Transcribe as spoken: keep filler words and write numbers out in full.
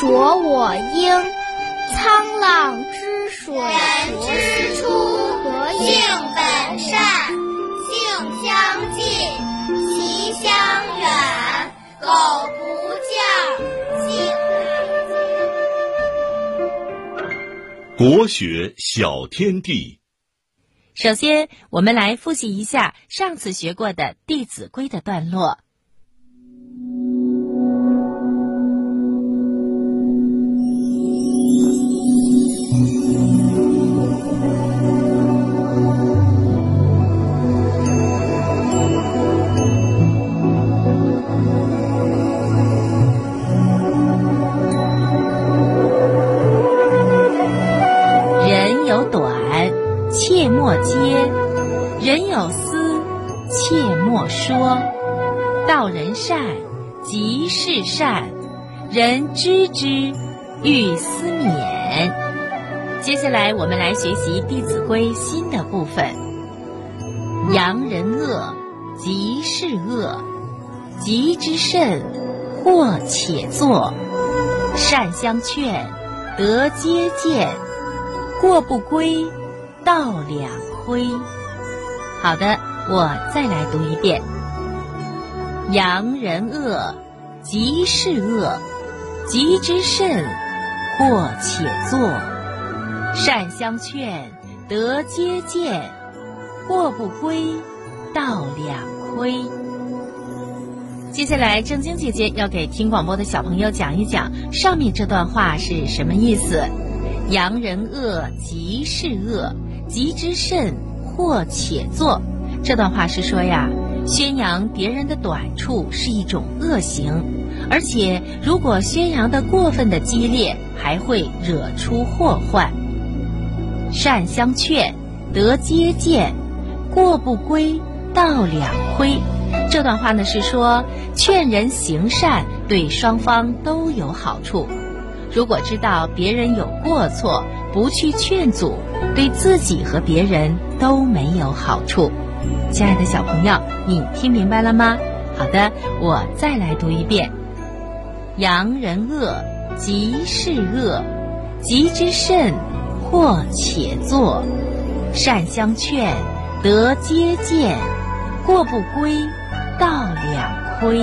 濯我缨，沧浪之水人之初，性本善，性相近，习相远，苟不教，性乃迁。国学小天地。首先，我们来复习一下上次学过的《弟子规》的段落。切莫揭，人有私，切莫说。道人善，即是善，人知之，欲思勉。接下来我们来学习《弟子规》新的部分。扬人恶，即是恶，急之甚，或且作。善相劝，德皆建，过不归，道两亏。好的，我再来读一遍。扬人恶，即是恶，急之甚，或且作。善相劝，德皆建，过不归，道两亏。接下来正晶姐姐要给听广播的小朋友讲一讲上面这段话是什么意思。扬人恶，即是恶，急之甚，或且作。这段话是说呀，宣扬别人的短处是一种恶行，而且如果宣扬的过分的激烈，还会惹出祸患。善相劝，德皆建，过不归，道两亏。这段话呢是说，劝人行善对双方都有好处。如果知道别人有过错，不去劝阻，对自己和别人都没有好处。亲爱的小朋友，你听明白了吗？好的，我再来读一遍。扬人恶，即是恶，急之甚，或且作。善相劝，德皆建，过不归，道两亏。